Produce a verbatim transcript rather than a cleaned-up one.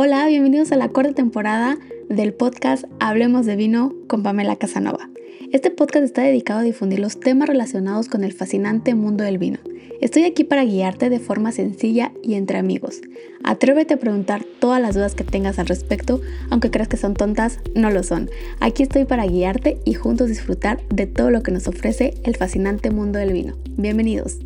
Hola, bienvenidos a la cuarta temporada del podcast Hablemos de Vino con Pamela Casanova. Este podcast está dedicado a difundir los temas relacionados con el fascinante mundo del vino. Estoy aquí para guiarte de forma sencilla y entre amigos. Atrévete a preguntar todas las dudas que tengas al respecto, aunque creas que son tontas, no lo son. Aquí estoy para guiarte y juntos disfrutar de todo lo que nos ofrece el fascinante mundo del vino. Bienvenidos.